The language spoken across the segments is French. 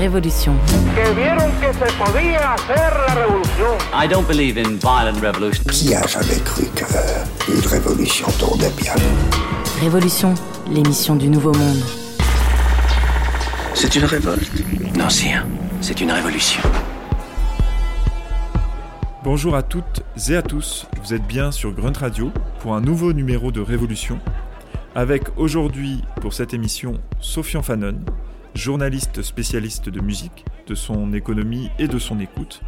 révolution. I don't believe in violent revolution. Qui a jamais cru qu'une révolution tournait bien? Révolution, l'émission du Nouveau Monde. C'est une révolte? Non, c'est une révolution. Bonjour à toutes et à tous, vous êtes bien sur Grunt Radio pour un nouveau numéro de Révolution, avec aujourd'hui pour cette émission Sofian Fanon, journaliste spécialiste de musique, de son économie et de son écoute.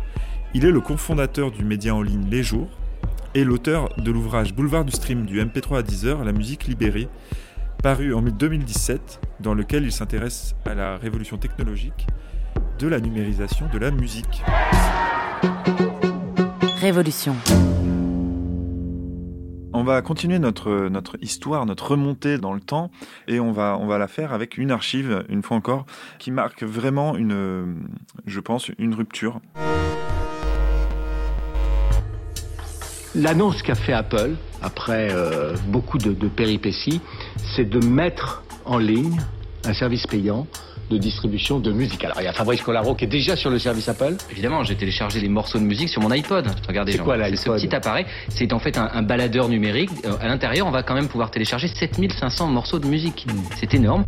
Il est le cofondateur du média en ligne Les Jours et l'auteur de l'ouvrage Boulevard du Stream du MP3 à Deezer, la musique libérée, paru en 2017, dans lequel il s'intéresse à la révolution technologique de la numérisation de la musique. Révolution. On va continuer notre histoire, notre remontée dans le temps, et on va la faire avec une archive, une fois encore, qui marque vraiment une rupture. L'annonce qu'a fait Apple, après beaucoup de péripéties, c'est de mettre en ligne un service payant de distribution de musique. Alors il y a Fabrice Collaro qui est déjà sur le service Apple. Évidemment, j'ai téléchargé les morceaux de musique sur mon iPod. Regardez, c'est quoi l'iPod ? C'est ce petit appareil, c'est en fait un baladeur numérique. À l'intérieur, on va quand même pouvoir télécharger 7500 morceaux de musique. C'est énorme.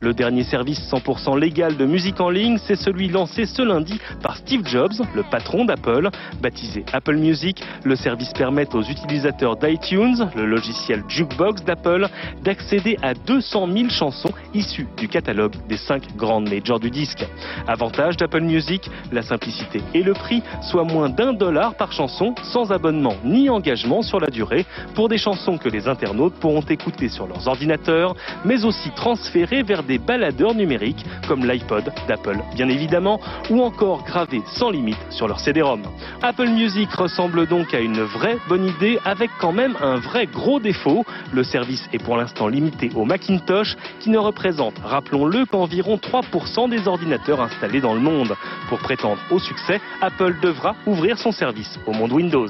Le dernier service 100% légal de musique en ligne, c'est celui lancé ce lundi par Steve Jobs, le patron d'Apple. Baptisé Apple Music, le service permet aux utilisateurs d'iTunes, le logiciel jukebox d'Apple, d'accéder à 200 000 chansons issues du catalogue des 5 grandes majors du disque. Avantage d'Apple Music, la simplicité et le prix, soit moins d'$1 par chanson, sans abonnement ni engagement sur la durée, pour des chansons que les internautes pourront écouter sur leurs ordinateurs, mais aussi transférer vers des baladeurs numériques comme l'iPod d'Apple, bien évidemment, ou encore gravés sans limite sur leur CD-ROM. Apple Music ressemble donc à une vraie bonne idée, avec quand même un vrai gros défaut. Le service est pour l'instant limité au Macintosh, qui ne représente, rappelons-le, qu'environ 3% des ordinateurs installés dans le monde. Pour prétendre au succès, Apple devra ouvrir son service au monde Windows.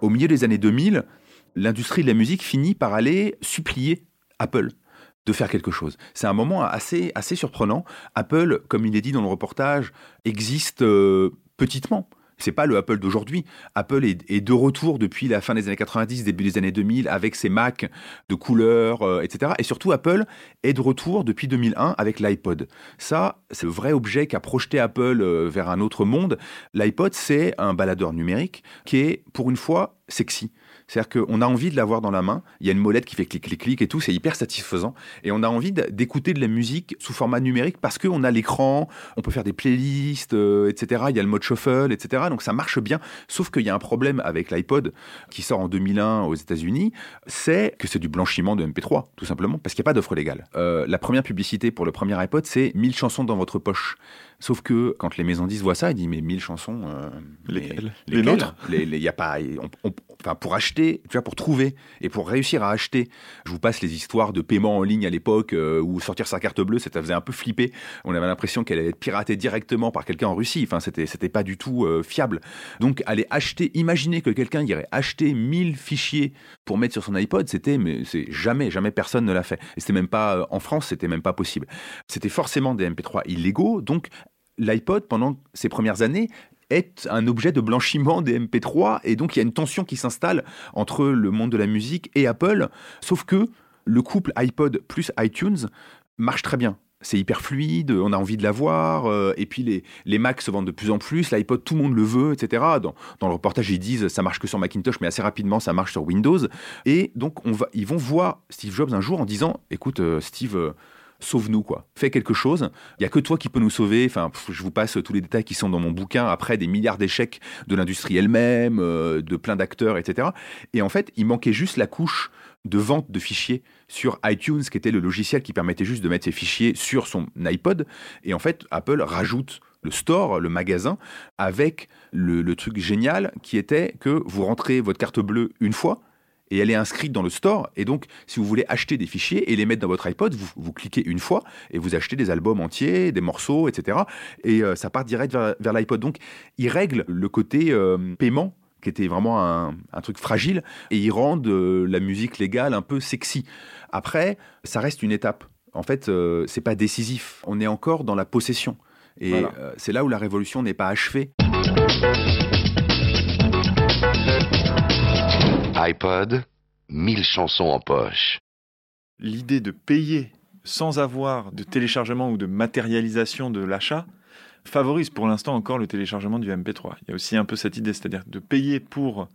Au milieu des années 2000, l'industrie de la musique finit par aller supplier Apple de faire quelque chose. C'est un moment assez surprenant. Apple, comme il est dit dans le reportage, existe petitement. C'est pas le Apple d'aujourd'hui. Apple est de retour depuis la fin des années 90, début des années 2000, avec ses Macs de couleur, etc. Et surtout, Apple est de retour depuis 2001 avec l'iPod. Ça, c'est le vrai objet qu'a projeté Apple vers un autre monde. L'iPod, c'est un baladeur numérique qui est, pour une fois, sexy. C'est-à-dire qu'on a envie de l'avoir dans la main, il y a une molette qui fait clic, clic, clic et tout, c'est hyper satisfaisant. Et on a envie d'écouter de la musique sous format numérique parce qu'on a l'écran, on peut faire des playlists, etc. Il y a le mode shuffle, etc. Donc ça marche bien, sauf qu'il y a un problème avec l'iPod qui sort en 2001 aux États-Unis, c'est que c'est du blanchiment de MP3, tout simplement, parce qu'il n'y a pas d'offre légale. La première publicité pour le premier iPod, c'est « 1000 chansons dans votre poche ». Sauf que quand les maisons disques voient ça, ils disent mais 1000 chansons, les nôtres, il y a pas, enfin pour acheter, tu vois, pour trouver et pour réussir à acheter, je vous passe les histoires de paiement en ligne à l'époque où sortir sa carte bleue, ça faisait un peu flipper. On avait l'impression qu'elle allait être piratée directement par quelqu'un en Russie. Enfin, c'était pas du tout fiable. Donc aller acheter, imaginer que quelqu'un irait acheter 1000 fichiers pour mettre sur son iPod, jamais personne ne l'a fait. Et c'était même pas en France, c'était même pas possible. C'était forcément des MP3 illégaux, donc l'iPod, pendant ses premières années, est un objet de blanchiment des MP3, et donc il y a une tension qui s'installe entre le monde de la musique et Apple, sauf que le couple iPod plus iTunes marche très bien. C'est hyper fluide, on a envie de l'avoir, et puis les Macs se vendent de plus en plus, l'iPod, tout le monde le veut, etc. Dans le reportage, ils disent ça marche que sur Macintosh, mais assez rapidement, ça marche sur Windows. Et donc, ils vont voir Steve Jobs un jour en disant « Écoute, Steve... sauve-nous, quoi. Fais quelque chose. Il n'y a que toi qui peux nous sauver. Enfin, je vous passe tous les détails qui sont dans mon bouquin. Après, des milliards d'échecs de l'industrie elle-même, de plein d'acteurs, etc. Et en fait, il manquait juste la couche de vente de fichiers sur iTunes, qui était le logiciel qui permettait juste de mettre ses fichiers sur son iPod. Et en fait, Apple rajoute le store, le magasin, avec le truc génial qui était que vous rentrez votre carte bleue une fois, et elle est inscrite dans le store, et donc si vous voulez acheter des fichiers et les mettre dans votre iPod, vous cliquez une fois et vous achetez des albums entiers, des morceaux, etc. Et ça part direct vers l'iPod. Donc ils règlent le côté paiement, qui était vraiment un truc fragile, et ils rendent la musique légale un peu sexy. Après, ça reste une étape. en fait, c'est pas décisif. On est encore dans la possession. Et voilà. C'est là où la révolution n'est pas achevée. iPod, 1000 chansons en poche. L'idée de payer sans avoir de téléchargement ou de matérialisation de l'achat favorise pour l'instant encore le téléchargement du MP3. Il y a aussi un peu cette idée, c'est-à-dire de payer pour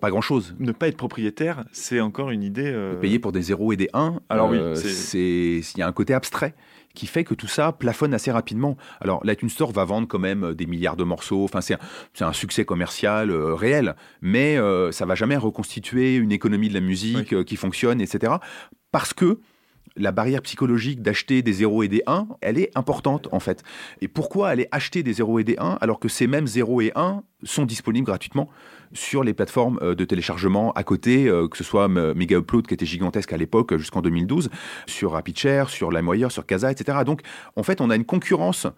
pas grand-chose. Ne pas être propriétaire, c'est encore une idée... Payer pour des 0 et des 1, alors oui, il y a un côté abstrait qui fait que tout ça plafonne assez rapidement. Alors, l'iTunes Store va vendre quand même des milliards de morceaux, enfin, c'est un succès commercial réel, mais ça va jamais reconstituer une économie de la musique qui fonctionne, etc. Parce que la barrière psychologique d'acheter des 0 et des 1, elle est importante en fait. Et pourquoi aller acheter des 0 et des 1 alors que ces mêmes 0 et 1 sont disponibles gratuitement sur les plateformes de téléchargement à côté, que ce soit Mega Upload qui était gigantesque à l'époque jusqu'en 2012, sur RapidShare, sur LimeWire, sur Kazaa, etc. Donc en fait on a une concurrence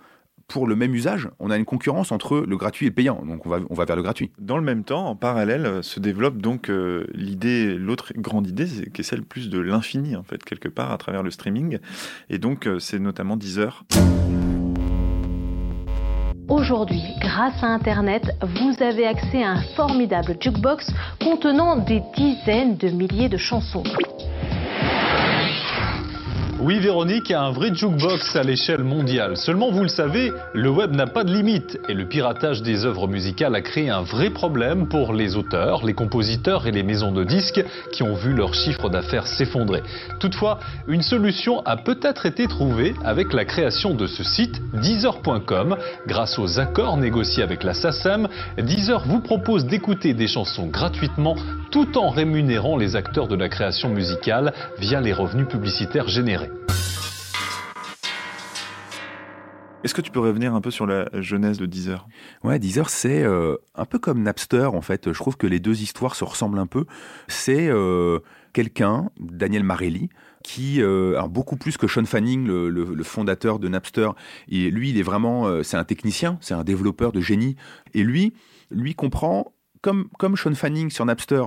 pour le même usage, on a une concurrence entre le gratuit et le payant, donc on va vers le gratuit. Dans le même temps, en parallèle, se développe donc l'autre grande idée, qui est celle plus de l'infini, en fait, quelque part, à travers le streaming, et donc c'est notamment Deezer. Aujourd'hui, grâce à Internet, vous avez accès à un formidable jukebox contenant des dizaines de milliers de chansons. Oui, Véronique a un vrai jukebox à l'échelle mondiale. Seulement, vous le savez, le web n'a pas de limite. Et le piratage des œuvres musicales a créé un vrai problème pour les auteurs, les compositeurs et les maisons de disques qui ont vu leur chiffre d'affaires s'effondrer. Toutefois, une solution a peut-être été trouvée avec la création de ce site, Deezer.com. Grâce aux accords négociés avec la SACEM, Deezer vous propose d'écouter des chansons gratuitement tout en rémunérant les acteurs de la création musicale via les revenus publicitaires générés. Est-ce que tu peux revenir un peu sur la jeunesse de Deezer ? Ouais, Deezer, c'est un peu comme Napster, en fait. Je trouve que les deux histoires se ressemblent un peu. C'est quelqu'un, Daniel Marelli, qui, alors beaucoup plus que Sean Fanning, le fondateur de Napster, et lui, il est vraiment, c'est un technicien, c'est un développeur de génie. Et lui comprend, comme Sean Fanning sur Napster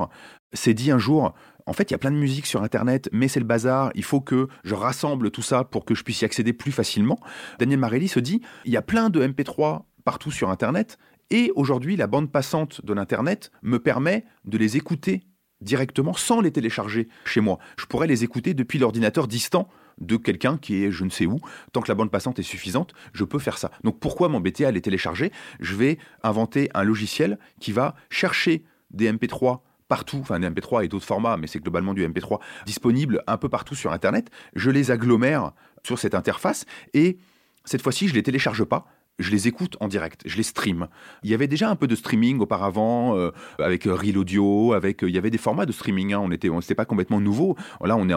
s'est dit un jour... En fait, il y a plein de musique sur Internet, mais c'est le bazar. Il faut que je rassemble tout ça pour que je puisse y accéder plus facilement. Daniel Marelli se dit, il y a plein de MP3 partout sur Internet. Et aujourd'hui, la bande passante de l'Internet me permet de les écouter directement sans les télécharger chez moi. Je pourrais les écouter depuis l'ordinateur distant de quelqu'un qui est je ne sais où. Tant que la bande passante est suffisante, je peux faire ça. Donc pourquoi m'embêter à les télécharger ? Je vais inventer un logiciel qui va chercher des MP3 partout, enfin des MP3 et d'autres formats, mais c'est globalement du MP3 disponible un peu partout sur Internet. Je les agglomère sur cette interface et cette fois-ci, je ne les télécharge pas, je les écoute en direct, je les stream. Il y avait déjà un peu de streaming auparavant avec Real Audio, il y avait des formats de streaming, hein, c'était pas complètement nouveau. Là, on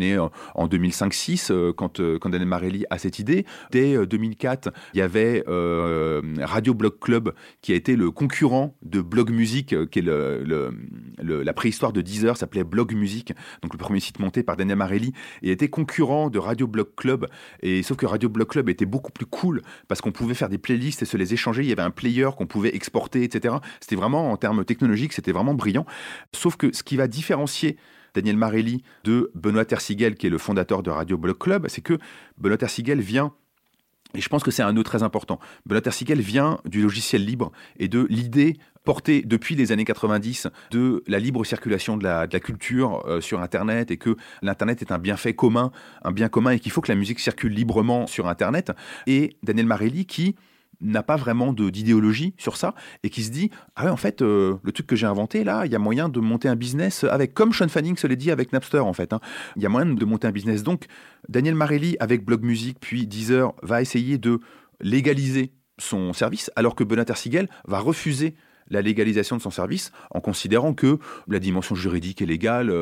est en 2005-06 quand Daniel Marelli a cette idée. Dès 2004, il y avait Radio Blog Club qui a été le concurrent de Blog Music, qui est la préhistoire de Deezer, s'appelait Blog Music, donc le premier site monté par Daniel Marelli, et était concurrent de Radio Blog Club. Et sauf que Radio Blog Club était beaucoup plus cool parce qu'on pouvait faire des playlists et se les échanger, il y avait un player qu'on pouvait exporter, etc. C'était vraiment, en termes technologiques, c'était vraiment brillant. Sauf que ce qui va différencier Daniel Marelli de Benoît Herciguel, qui est le fondateur de Radio Blog Club, c'est que Benoît Herciguel vient, et je pense que c'est un nœud très important, Benoît Herciguel vient du logiciel libre et de l'idée portée depuis les années 90 de la libre circulation de la culture sur Internet, et que l'Internet est un bienfait commun, un bien commun, et qu'il faut que la musique circule librement sur Internet. Et Daniel Marelli qui n'a pas vraiment d'idéologie sur ça et qui se dit « Ah ouais, en fait, le truc que j'ai inventé, là, il y a moyen de monter un business avec... » Comme Sean Fanning se l'est dit avec Napster, en fait. Hein. Il y a moyen de monter un business. Donc, Daniel Marelli, avec Blog Music, puis Deezer, va essayer de légaliser son service, alors que Benoît Terzigel va refuser la légalisation de son service en considérant que la dimension juridique et légale,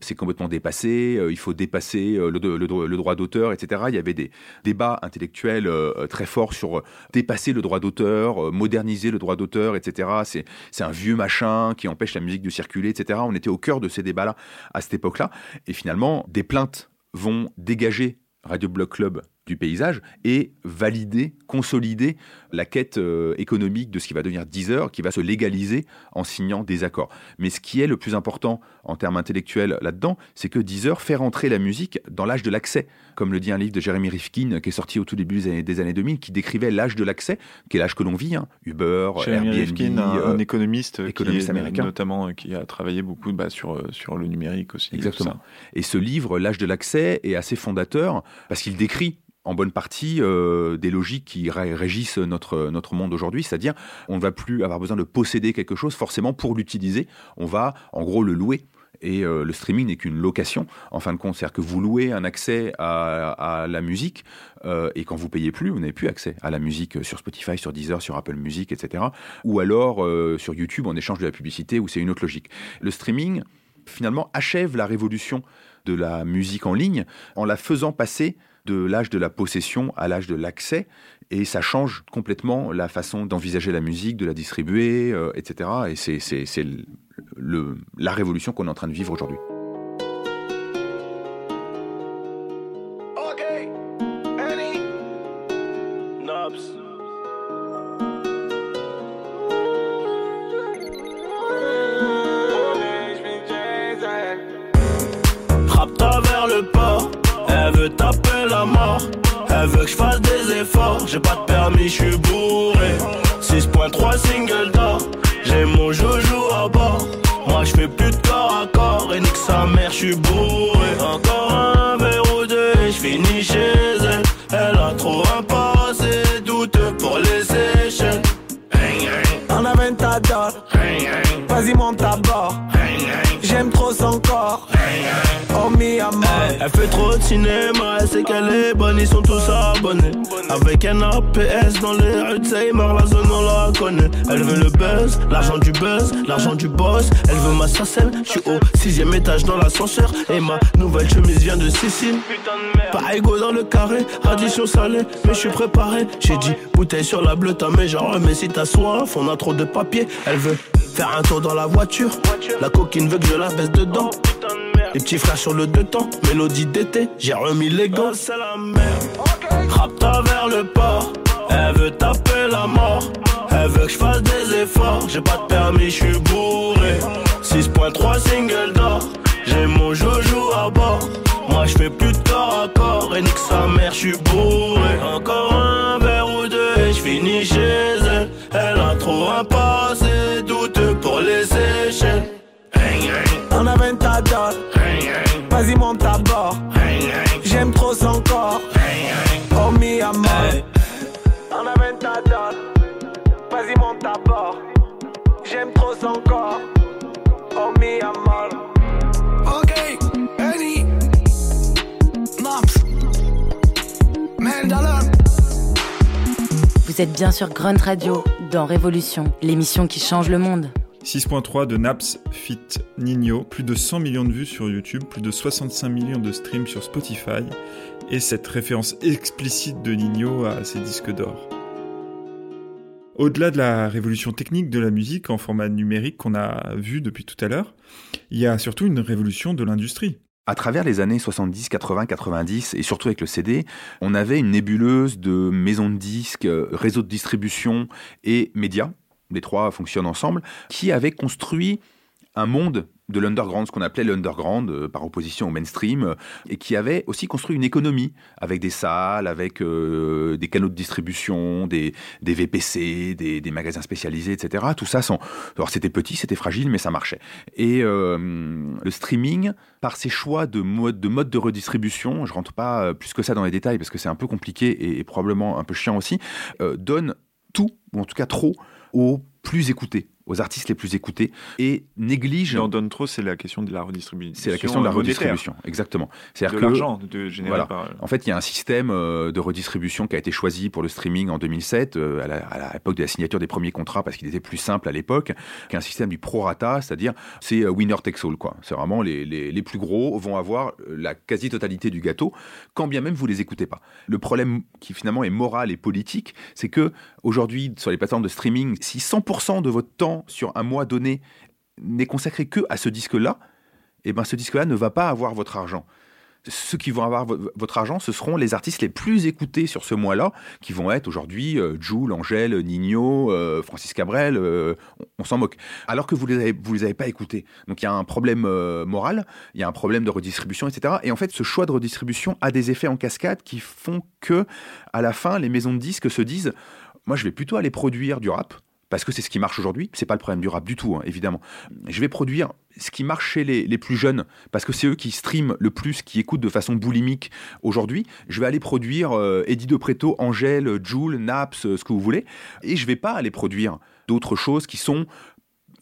c'est complètement dépassé, il faut dépasser le droit d'auteur, etc. Il y avait des débats intellectuels très forts sur dépasser le droit d'auteur, moderniser le droit d'auteur, etc. C'est un vieux machin qui empêche la musique de circuler, etc. On était au cœur de ces débats-là à cette époque-là. Et finalement, des plaintes vont dégager Radio Blog Club du paysage et valider, consolider la quête économique de ce qui va devenir Deezer, qui va se légaliser en signant des accords. Mais ce qui est le plus important en termes intellectuels là-dedans, c'est que Deezer fait rentrer la musique dans l'âge de l'accès. Comme le dit un livre de Jeremy Rifkin qui est sorti au tout début des années 2000, qui décrivait l'âge de l'accès, qui est l'âge que l'on vit, hein. Uber, Jeremy Airbnb... Rifkin, un économiste américain. Notamment qui a travaillé beaucoup sur le numérique aussi. Exactement. Et ce livre, L'âge de l'accès, est assez fondateur parce qu'il décrit en bonne partie des logiques qui régissent notre monde aujourd'hui, c'est-à-dire on ne va plus avoir besoin de posséder quelque chose forcément pour l'utiliser, on va en gros le louer. Et le streaming n'est qu'une location, en fin de compte. C'est-à-dire que vous louez un accès à la musique, et quand vous payez plus, vous n'avez plus accès à la musique sur Spotify, sur Deezer, sur Apple Music, etc. Ou alors sur YouTube, en échange de la publicité, où c'est une autre logique. Le streaming, finalement, achève la révolution de la musique en ligne, en la faisant passer de l'âge de la possession à l'âge de l'accès, et ça change complètement la façon d'envisager la musique, de la distribuer, etc. Et c'est la révolution qu'on est en train de vivre aujourd'hui. Okay. Annie. Naps. Frappe travers le port, elle veut taper la mort, elle veut que je fasse des efforts, j'ai pas de permis, je suis bourré, 6.3 single d'or, j'ai mon joujou à bord, moi je fais plus de corps à corps, et nique sa mère, je suis bourré, encore un verre ou deux, et je finis chez elle, elle a trop un passé douteux pour les Seychelles, on a 20 à d'or, vas-y monte à bord, j'aime trop son corps, oh mi amor. Elle fait trop de cinéma, elle sait qu'elle est bonne, ils sont tous abonnés. Avec un APS dans les rues de Seymour, la zone on la connaît. Elle veut le buzz, l'argent du boss. Elle veut ma SACEM, je suis au 6ème étage dans l'ascenseur. Et ma nouvelle chemise vient de Sicile. Pas égo dans le carré, addition salée, mais je suis préparé. J'ai dit bouteille sur la bleue, t'as mes genre, mais si t'as soif, on a trop de papier. Elle veut faire un tour dans la voiture, la coquine veut que je la baisse dedans. Les petits frères sur le deux temps, mélodie d'été, j'ai remis les gants, c'est la merde. Rappe travers le port, elle veut taper la mort, elle veut que je fasse des efforts, j'ai pas de permis, je suis bourré, 6.3 single d'or, j'ai mon joujou à bord, moi je fais plus de corps à corps, et nique sa mère, je suis bourré, encore un verre ou deux, et je finis chez elle, elle a trop un passé douteux pour les Seychelles. On a 20 à d'or, vas-y monte à bord, j'aime trop son corps, oh mi amor. On a 20 à d'or, vas-y monte à bord, j'aime trop son corps, oh mi amor. Ok, Annie, Naps, Mandala. Vous êtes bien sur Grunt Radio, dans Révolution, l'émission qui change le monde. 6.3 de Naps fit Nino, plus de 100 millions de vues sur YouTube, plus de 65 millions de streams sur Spotify, et cette référence explicite de Nino à ses disques d'or. Au-delà de la révolution technique de la musique en format numérique qu'on a vu depuis tout à l'heure, il y a surtout une révolution de l'industrie. À travers les années 70, 80, 90, et surtout avec le CD, on avait une nébuleuse de maisons de disques, réseaux de distribution et médias. Les trois fonctionnent ensemble, qui avaient construit un monde de l'underground, ce qu'on appelait l'underground par opposition au mainstream, et qui avait aussi construit une économie avec des salles, avec des canaux de distribution, des VPC, des magasins spécialisés, etc. Tout ça, alors c'était petit, c'était fragile, mais ça marchait. Et le streaming, par ses choix de mode de redistribution, je ne rentre pas plus que ça dans les détails parce que c'est un peu compliqué et probablement un peu chiant aussi, donne tout, ou en tout cas trop, aux plus écoutés, aux artistes les plus écoutés, et néglige... J'en donne trop, c'est la question de la redistribution. C'est la question de la redistribution, exactement. C'est-à-dire de l'argent généré par... En fait, il y a un système de redistribution qui a été choisi pour le streaming en 2007, à l'époque de la signature des premiers contrats, parce qu'il était plus simple à l'époque, qu'un système du prorata, c'est-à-dire c'est winner takes all, quoi. C'est vraiment les plus gros vont avoir la quasi-totalité du gâteau, quand bien même vous les écoutez pas. Le problème qui finalement est moral et politique, c'est que aujourd'hui sur les plateformes de streaming, si 100% de votre temps sur un mois donné n'est consacré que à ce disque-là, et ben ce disque-là ne va pas avoir votre argent. ceux qui vont avoir votre argent, ce seront les artistes les plus écoutés sur ce mois-là, qui vont être aujourd'hui Jul, Angèle, Nino, Francis Cabrel, on s'en moque. Alors que vous les avez pas écoutés. Donc il y a un problème moral, il y a un problème de redistribution, etc. Et en fait, ce choix de redistribution a des effets en cascade qui font que, à la fin, les maisons de disques se disent « Moi, je vais plutôt aller produire du rap ». Parce que c'est ce qui marche aujourd'hui, c'est pas le problème du rap du tout, hein, évidemment. Je vais produire ce qui marche chez les plus jeunes, parce que c'est eux qui streament le plus, qui écoutent de façon boulimique aujourd'hui. Je vais aller produire Eddie De Pretto, Angèle, Jul, Naps, ce que vous voulez, et je vais pas aller produire d'autres choses qui sont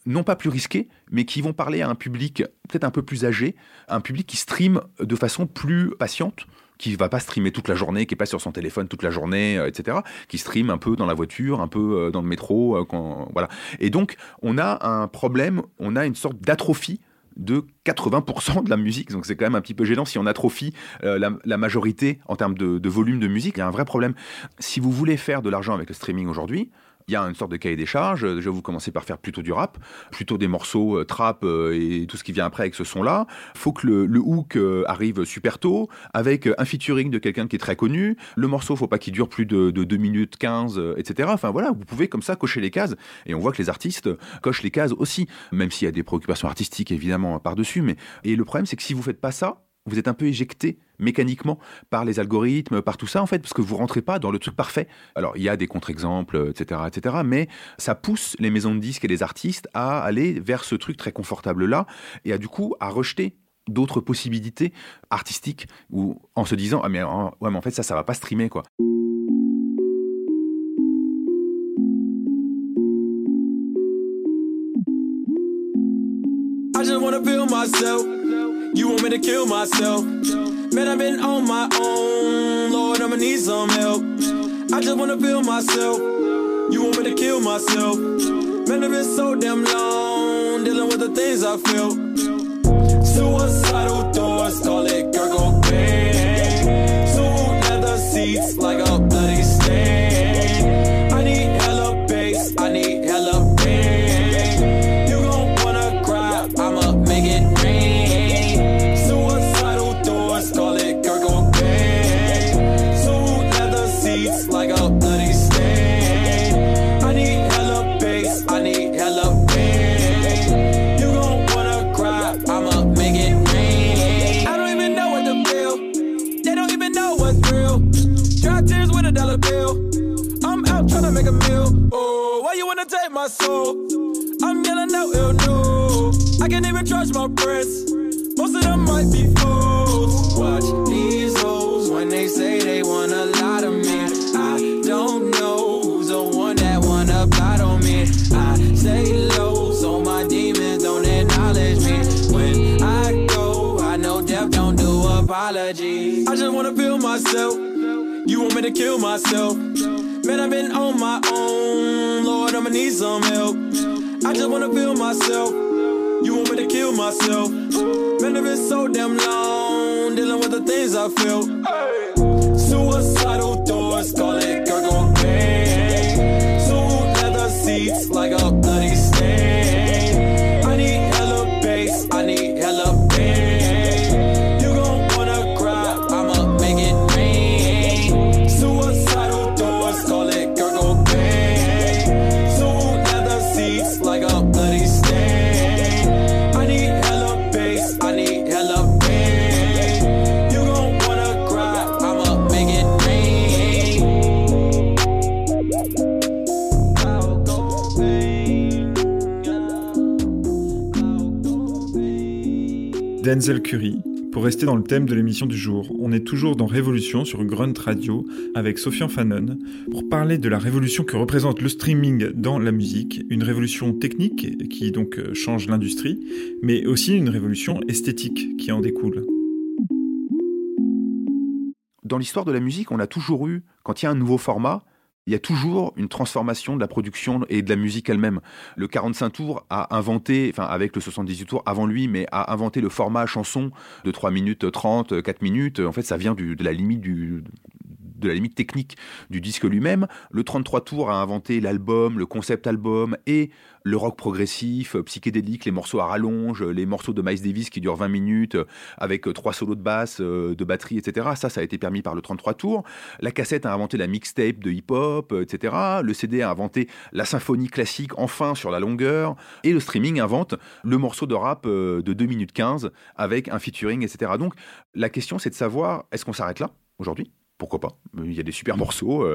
non pas plus risquées, mais qui vont parler à un public peut-être un peu plus âgé, un public qui streame de façon plus patiente, qui ne va pas streamer toute la journée, qui n'est pas sur son téléphone toute la journée, etc., qui stream un peu dans la voiture, un peu dans le métro. Voilà. Et donc, on a un problème, on a une sorte d'atrophie de 80% de la musique. Donc, c'est quand même un petit peu gênant si on atrophie la majorité en termes de volume de musique. Il y a un vrai problème. Si vous voulez faire de l'argent avec le streaming aujourd'hui, il y a une sorte de cahier des charges. Déjà, vous commencez par faire plutôt du rap, plutôt des morceaux trap et tout ce qui vient après avec ce son-là. Il faut que le hook arrive super tôt, avec un featuring de quelqu'un qui est très connu. Le morceau, il ne faut pas qu'il dure plus de 2 minutes 15, etc. Enfin voilà, vous pouvez comme ça cocher les cases. Et on voit que les artistes cochent les cases aussi, même s'il y a des préoccupations artistiques, évidemment, par-dessus. Et le problème, c'est que si vous ne faites pas ça, vous êtes un peu éjecté mécaniquement par les algorithmes, par tout ça en fait, parce que vous rentrez pas dans le truc parfait. Alors il y a des contre-exemples, etc., etc., mais ça pousse les maisons de disques et les artistes à aller vers ce truc très confortable là, et à du coup à rejeter d'autres possibilités artistiques, ou en se disant mais en fait ça va pas streamer quoi. I just wanna feel myself. You want me to kill myself? Man, I've been on my own. Lord, I'ma need some help. I just wanna feel myself. You want me to kill myself? Man, I've been so damn long dealing with the things I feel. Suicidal thoughts, call it gurgle pain. Two leather seats like a bloody stain. I need hella bass, I need hella pain. You gon' wanna cry, I'ma make it rain. Soul. I'm yelling out ill news. I can't even trust my friends. Most of them might be fools. Watch these hoes when they say they wanna lie to me. I don't know who's the one that wanna bottle me. I say low, so my demons don't acknowledge me. When I go, I know death don't do apologies. I just wanna feel myself. You want me to kill myself? Man, I've been on my own. Lord, I'ma need some help. I just wanna feel myself. You want me to kill myself? Man, I've been so damn long dealing with the things I feel. Suicidal thoughts, call it gurgle pain. Two leather seats like a bloody stain. I need hella bass, I need hella pain. Denzel Curry, pour rester dans le thème de l'émission du jour, on est toujours dans Révolution sur Grunt Radio avec Sofian Fanon pour parler de la révolution que représente le streaming dans la musique, une révolution technique qui donc change l'industrie, mais aussi une révolution esthétique qui en découle. Dans l'histoire de la musique, on a toujours eu, quand il y a un nouveau format, il y a toujours une transformation de la production et de la musique elle-même. Le 45 tours a inventé, enfin avec le 78 tours avant lui, mais a inventé le format chanson de 3 minutes 30, 4 minutes. En fait, ça vient de la limite de la limite technique du disque lui-même. Le 33 Tours a inventé l'album, le concept album et le rock progressif, psychédélique, les morceaux à rallonge, les morceaux de Miles Davis qui durent 20 minutes avec 3 solos de basse, de batterie, etc. Ça a été permis par le 33 Tours. La cassette a inventé la mixtape de hip-hop, etc. Le CD a inventé la symphonie classique, enfin, sur la longueur. Et le streaming invente le morceau de rap de 2 minutes 15 avec un featuring, etc. Donc, la question, c'est de savoir, est-ce qu'on s'arrête là, aujourd'hui ? Pourquoi pas ? Il y a des super morceaux,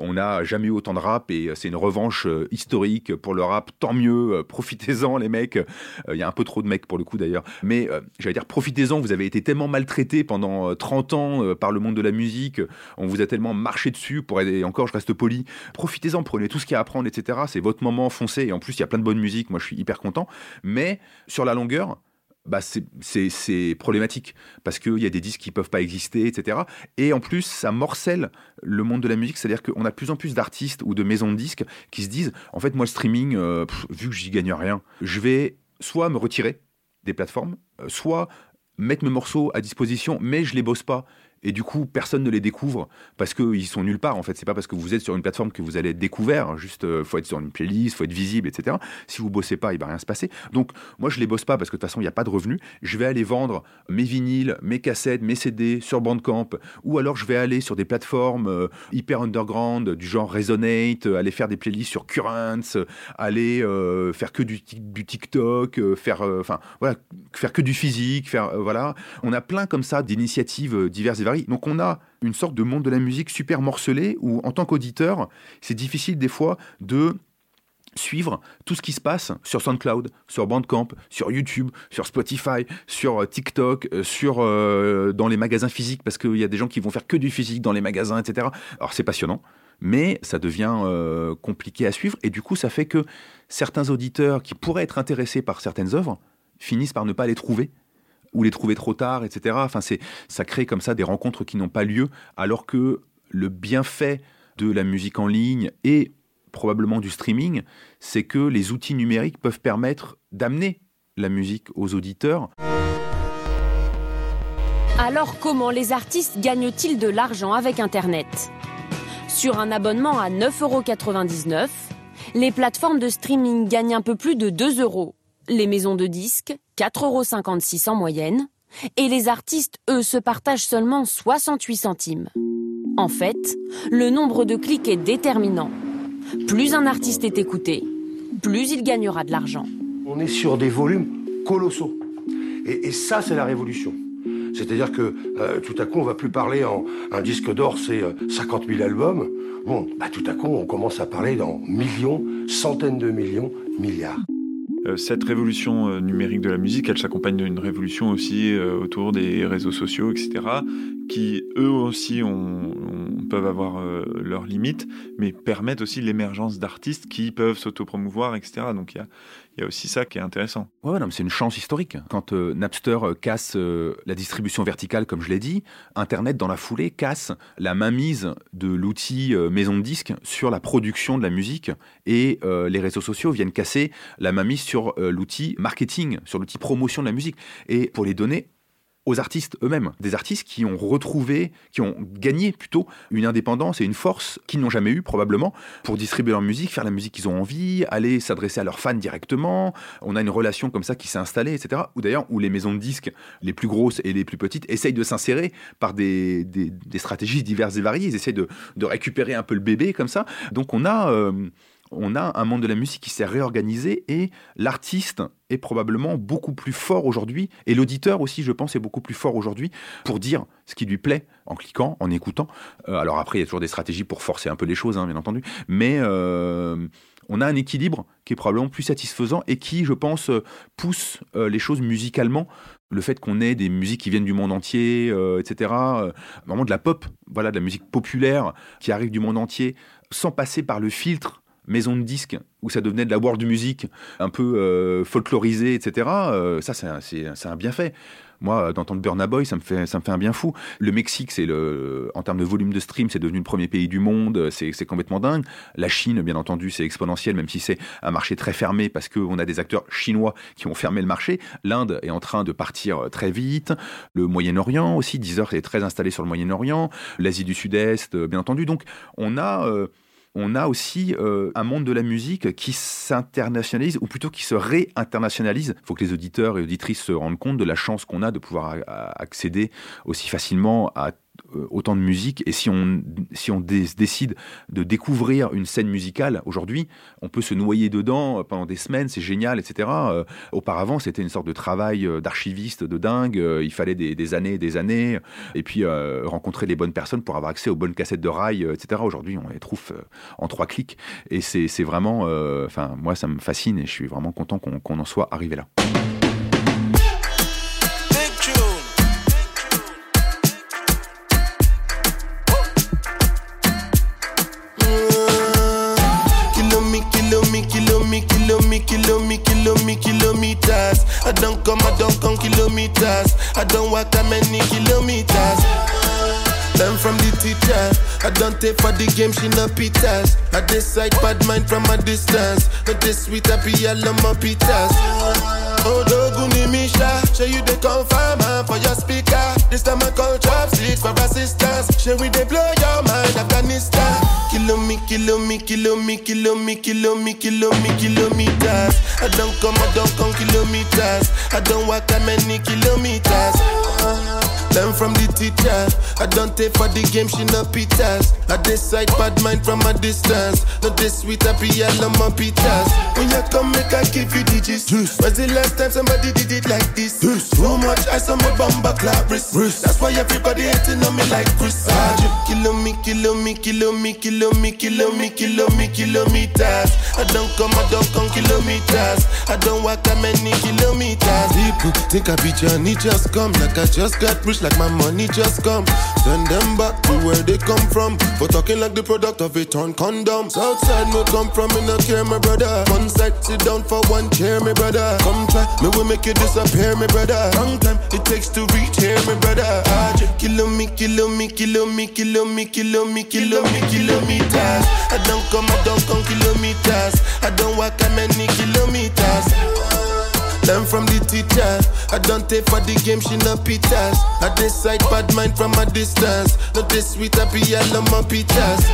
on n'a jamais eu autant de rap et c'est une revanche historique pour le rap, tant mieux, profitez-en les mecs, il y a un peu trop de mecs pour le coup d'ailleurs, mais j'allais dire profitez-en, vous avez été tellement maltraités pendant 30 ans par le monde de la musique, on vous a tellement marché dessus, pour aider, et encore je reste poli, profitez-en, prenez tout ce qu'il y a à apprendre, etc. C'est votre moment, foncez, et en plus il y a plein de bonnes musiques, moi je suis hyper content, mais sur la longueur, bah c'est problématique parce qu'il y a des disques qui ne peuvent pas exister, etc. Et en plus, ça morcelle le monde de la musique, c'est-à-dire qu'on a de plus en plus d'artistes ou de maisons de disques qui se disent « En fait, moi, le streaming, vu que j'y gagne rien, je vais soit me retirer des plateformes, soit mettre mes morceaux à disposition, mais je ne les bosse pas. » Et du coup, personne ne les découvre parce qu'ils sont nulle part, en fait. C'est pas parce que vous êtes sur une plateforme que vous allez être découvert. Juste, faut être sur une playlist, faut être visible, etc. Si vous bossez pas, il va rien se passer. Donc, moi, je les bosse pas parce que de toute façon, il n'y a pas de revenus. Je vais aller vendre mes vinyles, mes cassettes, mes CD sur Bandcamp, ou alors je vais aller sur des plateformes hyper underground du genre Resonate, aller faire des playlists sur Currents, aller faire que du TikTok, faire que du physique, voilà. On a plein comme ça d'initiatives diverses et variées. Donc on a une sorte de monde de la musique super morcelé où en tant qu'auditeur, c'est difficile des fois de suivre tout ce qui se passe sur SoundCloud, sur Bandcamp, sur YouTube, sur Spotify, sur TikTok, dans les magasins physiques parce qu'il y a des gens qui vont faire que du physique dans les magasins, etc. Alors c'est passionnant, mais ça devient compliqué à suivre et du coup ça fait que certains auditeurs qui pourraient être intéressés par certaines œuvres finissent par ne pas les trouver ou les trouver trop tard, etc. Enfin, ça crée comme ça des rencontres qui n'ont pas lieu, alors que le bienfait de la musique en ligne et probablement du streaming, c'est que les outils numériques peuvent permettre d'amener la musique aux auditeurs. Alors comment les artistes gagnent-ils de l'argent avec Internet ? Sur un abonnement à 9,99 €, les plateformes de streaming gagnent un peu plus de 2 €. Les maisons de disques, 4,56 € en moyenne, et les artistes, eux, se partagent seulement 68 centimes. En fait, le nombre de clics est déterminant. Plus un artiste est écouté, plus il gagnera de l'argent. On est sur des volumes colossaux. Et ça, c'est la révolution. C'est-à-dire que tout à coup, on ne va plus parler un disque d'or, c'est 50 000 albums. Bon, bah, tout à coup, on commence à parler dans millions, centaines de millions, milliards. Cette révolution numérique de la musique, elle s'accompagne d'une révolution aussi autour des réseaux sociaux, etc., qui eux aussi peuvent avoir leurs limites, mais permettent aussi l'émergence d'artistes qui peuvent s'auto-promouvoir, etc. Donc il y a aussi ça qui est intéressant. Ouais, non, mais c'est une chance historique. Quand Napster casse la distribution verticale, comme je l'ai dit, Internet, dans la foulée, casse la mainmise de l'outil maison de disque sur la production de la musique et les réseaux sociaux viennent casser la mainmise sur l'outil marketing, sur l'outil promotion de la musique. Et pour les donner aux artistes eux-mêmes, des artistes qui ont gagné plutôt une indépendance et une force qu'ils n'ont jamais eu probablement pour distribuer leur musique, faire la musique qu'ils ont envie, aller s'adresser à leurs fans directement. On a une relation comme ça qui s'est installée, etc. Ou d'ailleurs où les maisons de disques les plus grosses et les plus petites essayent de s'insérer par des stratégies diverses et variées. Ils essayent de récupérer un peu le bébé comme ça. Donc on a un monde de la musique qui s'est réorganisé et l'artiste est probablement beaucoup plus fort aujourd'hui et l'auditeur aussi, je pense, est beaucoup plus fort aujourd'hui pour dire ce qui lui plaît en cliquant, en écoutant. Alors après, il y a toujours des stratégies pour forcer un peu les choses, hein, bien entendu, mais on a un équilibre qui est probablement plus satisfaisant et qui, je pense, pousse les choses musicalement. Le fait qu'on ait des musiques qui viennent du monde entier, etc., vraiment de la pop, voilà, de la musique populaire qui arrive du monde entier, sans passer par le filtre maisons de disques où ça devenait de la world music un peu folklorisée, etc. Ça, c'est un bienfait. Moi, d'entendre Burna Boy, ça me fait un bien fou. Le Mexique, en termes de volume de stream, c'est devenu le premier pays du monde. C'est complètement dingue. La Chine, bien entendu, c'est exponentiel, même si c'est un marché très fermé parce qu'on a des acteurs chinois qui ont fermé le marché. L'Inde est en train de partir très vite. Le Moyen-Orient aussi. Deezer est très installé sur le Moyen-Orient. L'Asie du Sud-Est, bien entendu. Donc, on a aussi un monde de la musique qui s'internationalise, ou plutôt qui se réinternationalise. Il faut que les auditeurs et auditrices se rendent compte de la chance qu'on a de pouvoir accéder aussi facilement à autant de musique. Et si on décide de découvrir une scène musicale aujourd'hui, on peut se noyer dedans pendant des semaines, c'est génial, etc. Auparavant, c'était une sorte de travail d'archiviste de dingue. Il fallait des années et des années, et puis rencontrer les bonnes personnes pour avoir accès aux bonnes cassettes de rail, etc. Aujourd'hui, on les trouve en 3 clics, et c'est vraiment, moi ça me fascine, et je suis vraiment content qu'on en soit arrivé là. Kilometers, I don't come kilometers. I don't walk that many kilometers. Learn from the teacher. I don't take for the game, she no pitas. I decide bad mind from a distance. Not this sweet, I be all of my pitas. Oh, Doguni Misha, show you the confirmer for your speaker. This time I call chopsticks for assistance. Show we they blow your mind, Afghanistan. Kilometers. I don't come kilometers. I don't walk that many kilometers. Learn from the teacher. I don't take for the game, she no pitas. I decide bad mind from a distance. Not this sweet, I be all of my pitas. When you come, make I give you digits. Was the last time somebody did it like this? Too much ice on my bumper clap wrist. That's why everybody hating on me like Chris. Kilometers. I don't come kilometers. I don't walk that many kilometers. People think I be Johnny just come, like I just got rich, like my money just come. Send them back to where they come from, for talking like the product of a torn condom. Southside no come from, me no care, my brother. One side sit down for one chair, my brother. Come try, me will make you disappear, my brother. Long time it takes to reach here, my brother. I just kilometers. I don't come kilometers. I don't walk that many kilometers. Learn from the teacher. I don't take for the game, she no pitas. I decide bad mind from a distance. Not this sweet, I be all of my pitas.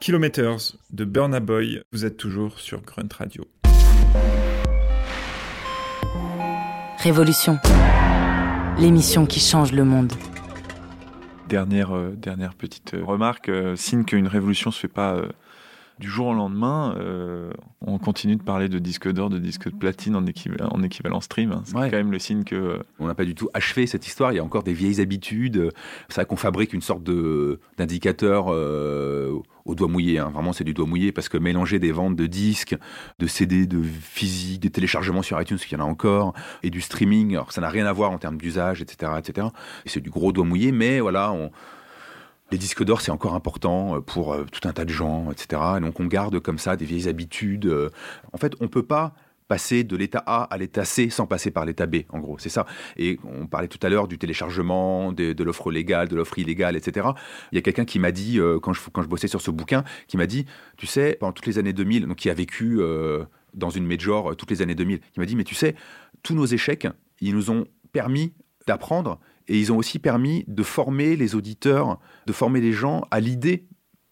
Kilometers de Burna Boy, vous êtes toujours sur Grunt Radio. Révolution, l'émission qui change le monde. Dernière petite remarque, signe qu'une révolution se fait pas du jour au lendemain. On continue de parler de disque d'or, de disque de platine en équivalent stream. Hein. C'est quand même le signe que... On n'a pas du tout achevé cette histoire. Il y a encore des vieilles habitudes. C'est vrai qu'on fabrique une sorte d'indicateur... au doigt mouillé, hein. Vraiment c'est du doigt mouillé, parce que mélanger des ventes de disques, de CD, de physique, des téléchargements sur iTunes, qu'il y en a encore, et du streaming, alors ça n'a rien à voir en termes d'usage, etc., etc. Et c'est du gros doigt mouillé, mais voilà, les disques d'or, c'est encore important pour tout un tas de gens, etc. Et donc on garde comme ça des vieilles habitudes. En fait, on ne peut pas passer de l'état A à l'état C sans passer par l'état B, en gros, c'est ça. Et on parlait tout à l'heure du téléchargement, de l'offre légale, de l'offre illégale, etc. Il y a quelqu'un qui m'a dit, quand je bossais sur ce bouquin, qui m'a dit, tu sais, pendant toutes les années 2000, donc qui a vécu dans une major toutes les années 2000, qui m'a dit, mais tu sais, tous nos échecs, ils nous ont permis d'apprendre, et ils ont aussi permis de former les auditeurs, de former les gens à l'idée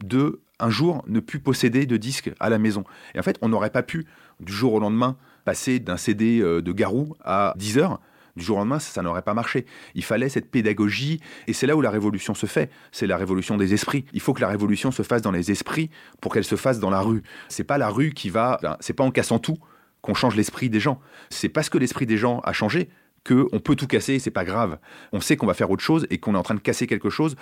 de, un jour, ne plus posséder de disques à la maison. Et en fait, on n'aurait pas pu, du jour au lendemain, passer d'un CD de Garou à Deezer, Du jour au lendemain, ça n'aurait pas marché. Il fallait cette pédagogie, et c'est là où la révolution se fait. C'est la révolution des esprits. Il faut que la révolution se fasse dans les esprits pour qu'elle se fasse dans la rue. C'est pas la rue qui va... C'est pas en cassant tout qu'on change l'esprit des gens. C'est parce que l'esprit des gens a changé qu'on peut tout casser, et c'est pas grave. On sait qu'on va faire autre chose et qu'on est en train de casser quelque chose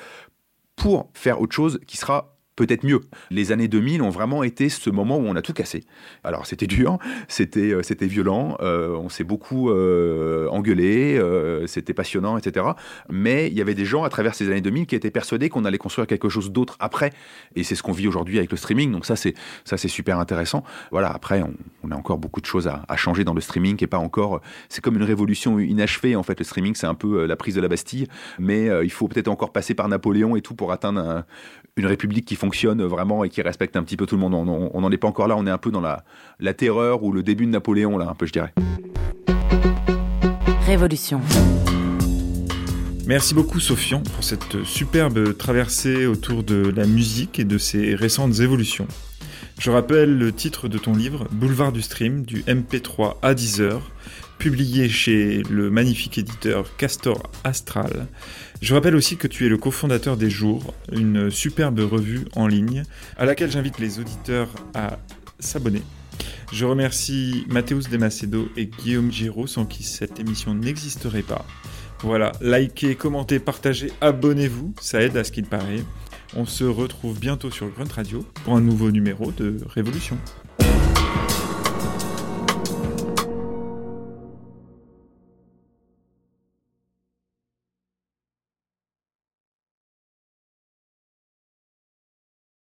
pour faire autre chose qui sera... peut-être mieux. Les années 2000 ont vraiment été ce moment où on a tout cassé. Alors c'était dur, c'était violent, on s'est beaucoup engueulé, c'était passionnant, etc. Mais il y avait des gens à travers ces années 2000 qui étaient persuadés qu'on allait construire quelque chose d'autre après. Et c'est ce qu'on vit aujourd'hui avec le streaming, donc ça c'est super intéressant. Voilà, après on a encore beaucoup de choses à changer dans le streaming qui est pas encore... C'est comme une révolution inachevée en fait, le streaming c'est un peu la prise de la Bastille, mais il faut peut-être encore passer par Napoléon et tout pour atteindre une république qui fonctionne vraiment et qui respecte un petit peu tout le monde. On n'en est pas encore là, on est un peu dans la terreur ou le début de Napoléon, là, un peu, je dirais. Révolution. Merci beaucoup, Sofian, pour cette superbe traversée autour de la musique et de ses récentes évolutions. Je rappelle le titre de ton livre, Boulevard du Stream, du MP3 à Deezer, publié chez le magnifique éditeur Castor Astral. Je rappelle aussi que tu es le cofondateur des Jours, une superbe revue en ligne à laquelle j'invite les auditeurs à s'abonner. Je remercie Mathéus Desmacedo et Guillaume Giraud sans qui cette émission n'existerait pas. Voilà, likez, commentez, partagez, abonnez-vous, ça aide à ce qu'il paraît. On se retrouve bientôt sur Grunt Radio pour un nouveau numéro de Révolution.